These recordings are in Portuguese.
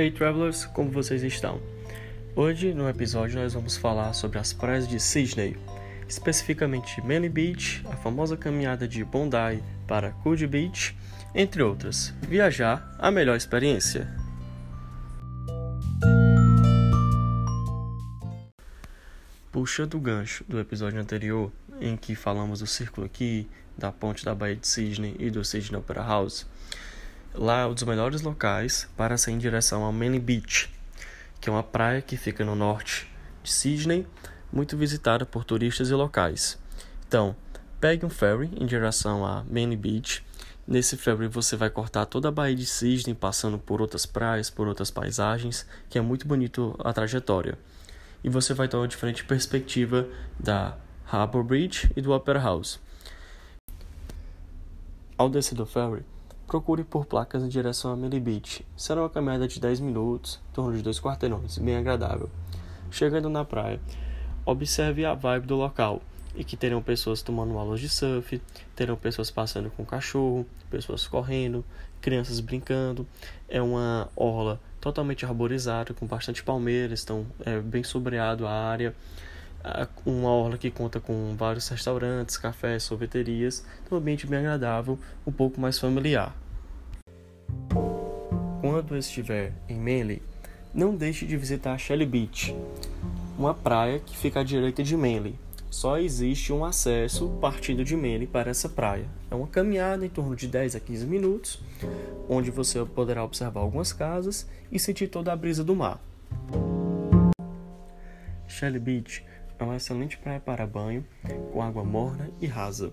Hey Travelers, como vocês estão? Hoje no episódio nós vamos falar sobre as praias de Sydney, especificamente Manly Beach, a famosa caminhada de Bondi para Coogee Beach, entre outras. Viajar, a melhor experiência. Puxando o gancho do episódio anterior, em que falamos do Círculo Quay, da ponte da Baía de Sydney e do Sydney Opera House, lá um dos melhores locais para sair em direção ao Manly Beach, que é uma praia que fica no norte de Sydney, muito visitada por turistas e locais. Então, pegue um ferry em direção a Manly Beach. Nesse ferry você vai cortar toda a Baía de Sydney, passando por outras praias, por outras paisagens, que é muito bonito a trajetória. E você vai ter uma diferente perspectiva da Harbour Bridge e do Opera House. Ao descer do ferry, procure por placas em direção a Manly Beach. Será uma caminhada de 10 minutos, em torno de 2 quarteirões, bem agradável. Chegando na praia, observe a vibe do local, e que terão pessoas tomando aulas de surf, terão pessoas passando com cachorro, pessoas correndo, crianças brincando. É uma orla totalmente arborizada, com bastante palmeiras, então é bem sombreado a área. Uma orla que conta com vários restaurantes, cafés, sorveterias, um ambiente bem agradável, um pouco mais familiar. Quando estiver em Manly, não deixe de visitar Shelly Beach, uma praia que fica à direita de Manly. Só existe um acesso partindo de Manly para essa praia. É uma caminhada em torno de 10 a 15 minutos, onde você poderá observar algumas casas e sentir toda a brisa do mar. Shelly Beach é uma excelente praia para banho, com água morna e rasa.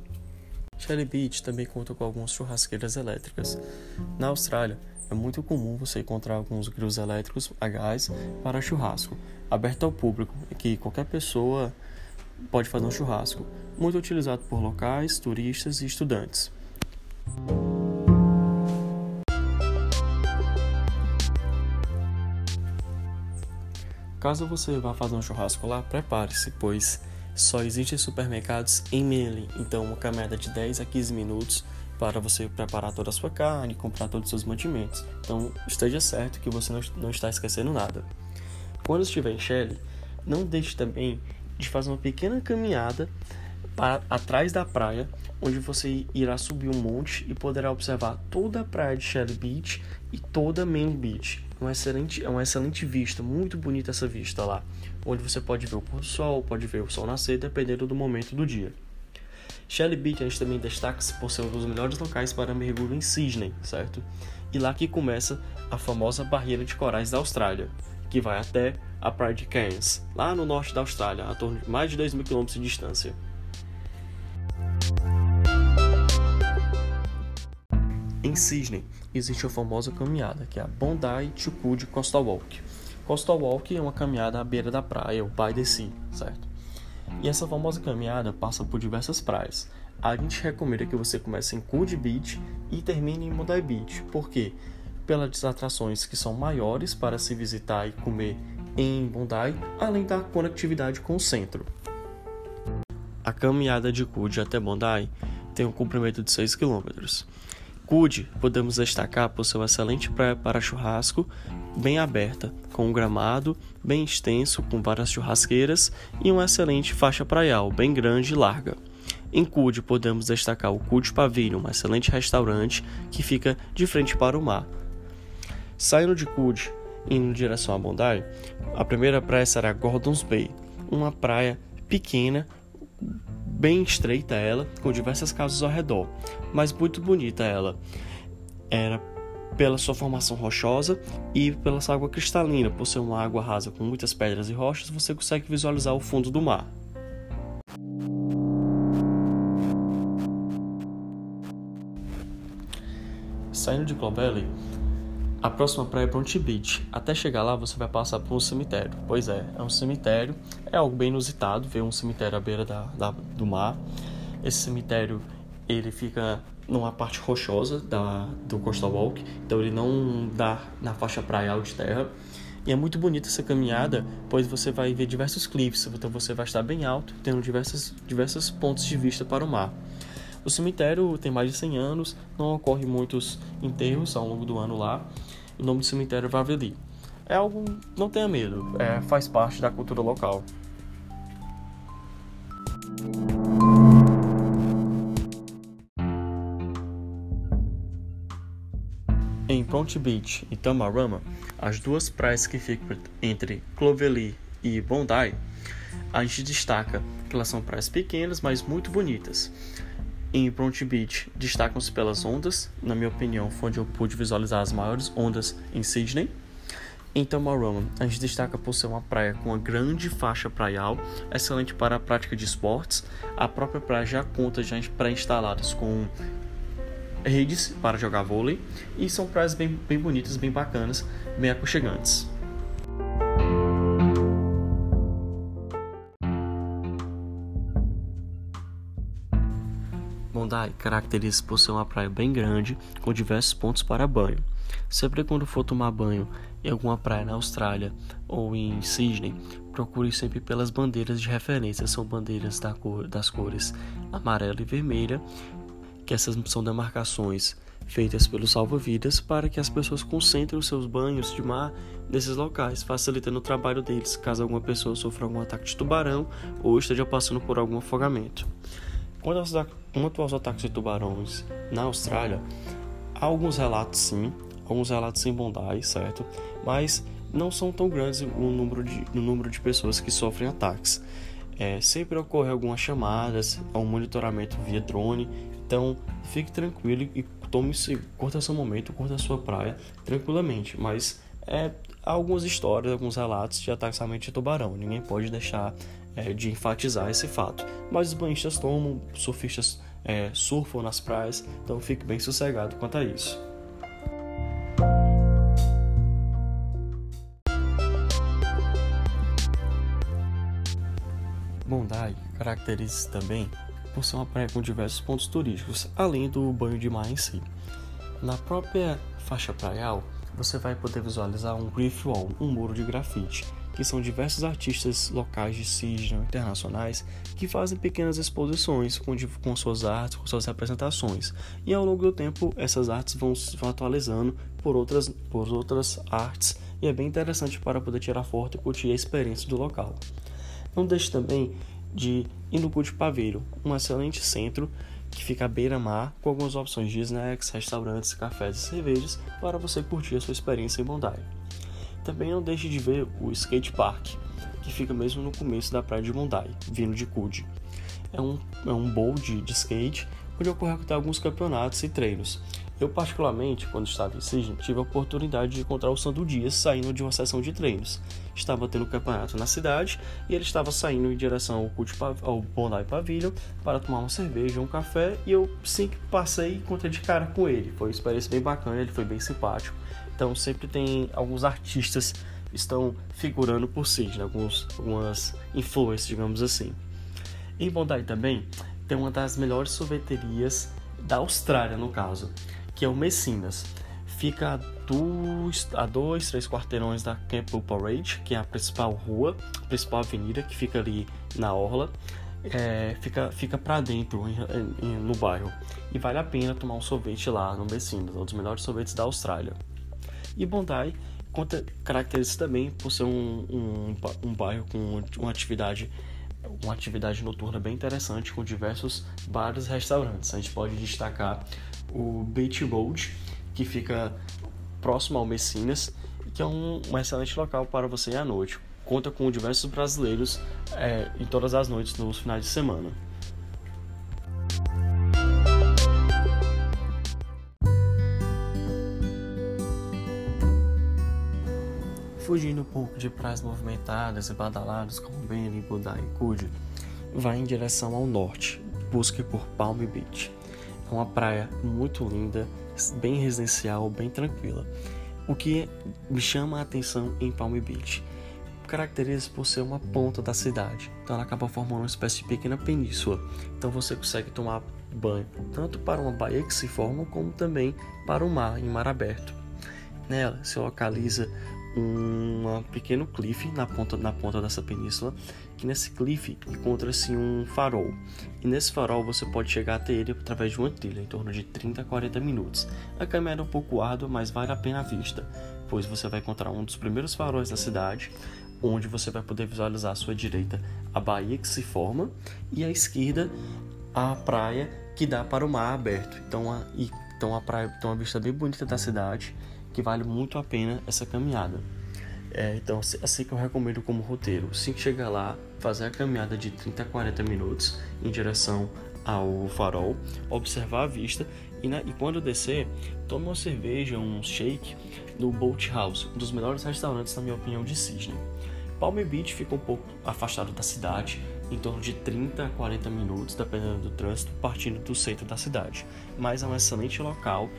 Shelly Beach também conta com algumas churrasqueiras elétricas. Na Austrália, é muito comum você encontrar alguns grills elétricos a gás para churrasco, aberto ao público, que qualquer pessoa pode fazer um churrasco, muito utilizado por locais, turistas e estudantes. Caso você vá fazer um churrasco lá, prepare-se, pois só existem supermercados em Manly, então uma caminhada de 10 a 15 minutos para você preparar toda a sua carne, comprar todos os seus mantimentos. Então esteja certo que você não está esquecendo nada. Quando estiver em Shelly, não deixe também de fazer uma pequena caminhada atrás da praia, onde você irá subir um monte e poderá observar toda a praia de Shelly Beach e toda Manly Beach. É uma excelente vista, muito bonita essa vista lá, onde você pode ver o pôr do sol, pode ver o sol nascer, dependendo do momento do dia. Shelly Beach a gente também destaca-se por ser um dos melhores locais para mergulho em Sydney, certo? E lá que começa a famosa barreira de corais da Austrália, que vai até a praia de Cairns, lá no norte da Austrália, a torno de mais de 2.000 km de distância. Em Sydney, existe a famosa caminhada, que é a Bondi to Cude Coastal Walk. Coastal Walk é uma caminhada à beira da praia, o By the Sea, certo? E essa famosa caminhada passa por diversas praias. A gente recomenda que você comece em Coogee Beach e termine em Bondi Beach. Por quê? Pelas atrações que são maiores para se visitar e comer em Bondi, além da conectividade com o centro. A caminhada de Coogee até Bondi tem um comprimento de 6 km. Coogee podemos destacar por ser uma excelente praia para churrasco, bem aberta, com um gramado bem extenso, com várias churrasqueiras e uma excelente faixa praial, bem grande e larga. Em Coogee podemos destacar o Cude Pavilion, um excelente restaurante que fica de frente para o mar. Saindo de Coogee, indo em direção a Bondi, a primeira praia será Gordon's Bay, uma praia pequena, bem estreita ela, com diversas casas ao redor, mas muito bonita ela. Era pela sua formação rochosa e pela sua água cristalina, por ser uma água rasa com muitas pedras e rochas, você consegue visualizar o fundo do mar. Saindo de Clovelly, a próxima praia é Bondi Beach. Até chegar lá você vai passar por um cemitério. Pois é, é um cemitério. É algo bem inusitado ver um cemitério à beira do mar. Esse cemitério ele fica numa parte rochosa do Coastal Walk, então ele não dá na faixa praial de terra. E é muito bonita essa caminhada, pois você vai ver diversos cliffs, então você vai estar bem alto, tendo diversos pontos de vista para o mar. O cemitério tem mais de 100 anos, não ocorre muitos enterros ao longo do ano lá. O nome do cemitério é Waverley. é algo, não tenha medo, faz parte da cultura local. Em Bondi Beach e Tamarama, as duas praias que ficam entre Clovelly e Bondi, a gente destaca que elas são praias pequenas, mas muito bonitas. Em Bondi Beach, destacam-se pelas ondas, na minha opinião, foi onde eu pude visualizar as maiores ondas em Sydney. Em Tamarama, a gente destaca por ser uma praia com uma grande faixa praial, excelente para a prática de esportes. A própria praia já conta pré-instaladas com redes para jogar vôlei, e são praias bem bonitas, bem bacanas, bem aconchegantes. Bondi caracteriza-se por ser uma praia bem grande, com diversos pontos para banho. Sempre quando for tomar banho em alguma praia na Austrália ou em Sydney, procure sempre pelas bandeiras de referência. São bandeiras das cores amarela e vermelha, que essas são demarcações feitas pelos salva-vidas para que as pessoas concentrem os seus banhos de mar nesses locais, facilitando o trabalho deles, caso alguma pessoa sofra algum ataque de tubarão ou esteja passando por algum afogamento. Quanto aos ataques de tubarões na Austrália, há alguns relatos sim Bondi, certo? Mas não são tão grandes o número de pessoas que sofrem ataques. Sempre ocorre algumas chamadas, há um monitoramento via drone, então fique tranquilo e curta seu momento, curta a sua praia tranquilamente, mas há algumas histórias, alguns relatos de ataques realmente de tubarão, ninguém pode deixar de enfatizar esse fato, mas os banhistas tomam, surfistas surfam nas praias, então fique bem sossegado quanto a isso. Bondi caracteriza-se também por ser uma praia com diversos pontos turísticos, além do banho de mar em si. Na própria faixa praial, você vai poder visualizar um reef wall, um muro de grafite, que são diversos artistas locais de Sydney internacionais que fazem pequenas exposições com suas artes, com suas representações. E ao longo do tempo, essas artes vão se atualizando por outras artes, e é bem interessante para poder tirar foto e curtir a experiência do local. Não deixe também de ir no Cude Pavilion, um excelente centro que fica à beira-mar, com algumas opções de snacks, restaurantes, cafés e cervejas para você curtir a sua experiência em Bondi. Também não deixe de ver o skate park, que fica mesmo no começo da praia de Bondi, vindo de Coogee. É um bowl de skate, onde ocorrem alguns campeonatos e treinos. Eu, particularmente, quando estava em Sydney, tive a oportunidade de encontrar o Sandro Dias saindo de uma sessão de treinos. Estava tendo um campeonato na cidade e ele estava saindo em direção ao Bondi Pavilion para tomar uma cerveja, um café, e eu sempre passei e encontrei de cara com ele. Foi uma experiência bem bacana, ele foi bem simpático. Então sempre tem alguns artistas que estão figurando por Sydney, algumas influências, digamos assim. Em Bondi também tem uma das melhores sorveterias da Austrália, no caso, que é o Messinas. Fica a 2-3 quarteirões da Campbell Parade, que é a principal rua, a principal avenida que fica ali na orla. Fica para dentro no bairro, e vale a pena tomar um sorvete lá no Messinas, um dos melhores sorvetes da Austrália. E Bondi caracteriza-se também por ser um bairro com uma atividade noturna bem interessante, com diversos bares e restaurantes. A gente pode destacar o Beach Road, que fica próximo ao Messinas, que é um excelente local para você ir à noite. Conta com diversos brasileiros em todas as noites nos finais de semana. Fugindo um pouco de praias movimentadas e badaladas como Manly, Bondi e Cude, vai em direção ao norte, busque por Palm Beach. É uma praia muito linda, bem residencial, bem tranquila. O que me chama a atenção em Palm Beach, caracteriza-se por ser uma ponta da cidade, então ela acaba formando uma espécie de pequena península, então você consegue tomar banho tanto para uma baía que se forma, como também para o mar, em mar aberto. Nela se localiza um pequeno cliff na ponta dessa península, que nesse cliff encontra-se um farol, e nesse farol você pode chegar até ele através de uma trilha, em torno de 30 a 40 minutos. A caminhada é um pouco árdua, mas vale a pena a vista, depois você vai encontrar um dos primeiros faróis da cidade, onde você vai poder visualizar à sua direita a baía que se forma e à esquerda a praia que dá para o mar aberto. Então a vista bem bonita da cidade, que vale muito a pena essa caminhada. Então assim que eu recomendo como roteiro, assim que chegar lá, fazer a caminhada de 30 a 40 minutos em direção ao farol, observar a vista e quando descer, tome uma cerveja, um shake no Boathouse, um dos melhores restaurantes, na minha opinião, de Sydney. Palm Beach fica um pouco afastado da cidade, em torno de 30 a 40 minutos, dependendo do trânsito, partindo do centro da cidade. Mas é um excelente local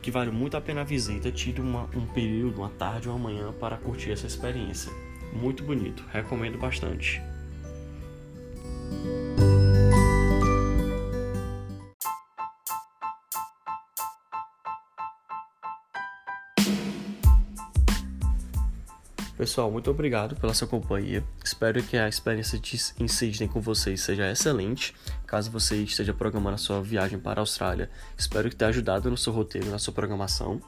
que vale muito a pena a visita. Tire um período, uma tarde ou uma manhã para curtir essa experiência. Muito bonito, recomendo bastante. Pessoal, muito obrigado pela sua companhia. Espero que a experiência em Sydney com vocês seja excelente. Caso você esteja programando a sua viagem para a Austrália, espero que tenha ajudado no seu roteiro, na sua programação.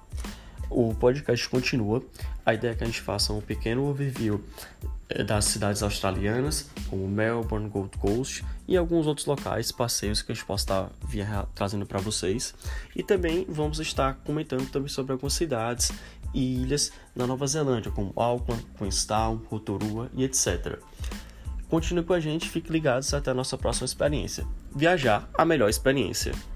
O podcast continua. A ideia é que a gente faça um pequeno overview das cidades australianas, como Melbourne, Gold Coast e alguns outros locais, passeios que a gente possa estar trazendo para vocês. E também vamos estar comentando também sobre algumas cidades e ilhas na Nova Zelândia, como Auckland, Queenstown, Rotorua e etc. Continue com a gente, fique ligados, até a nossa próxima experiência. Viajar, a melhor experiência.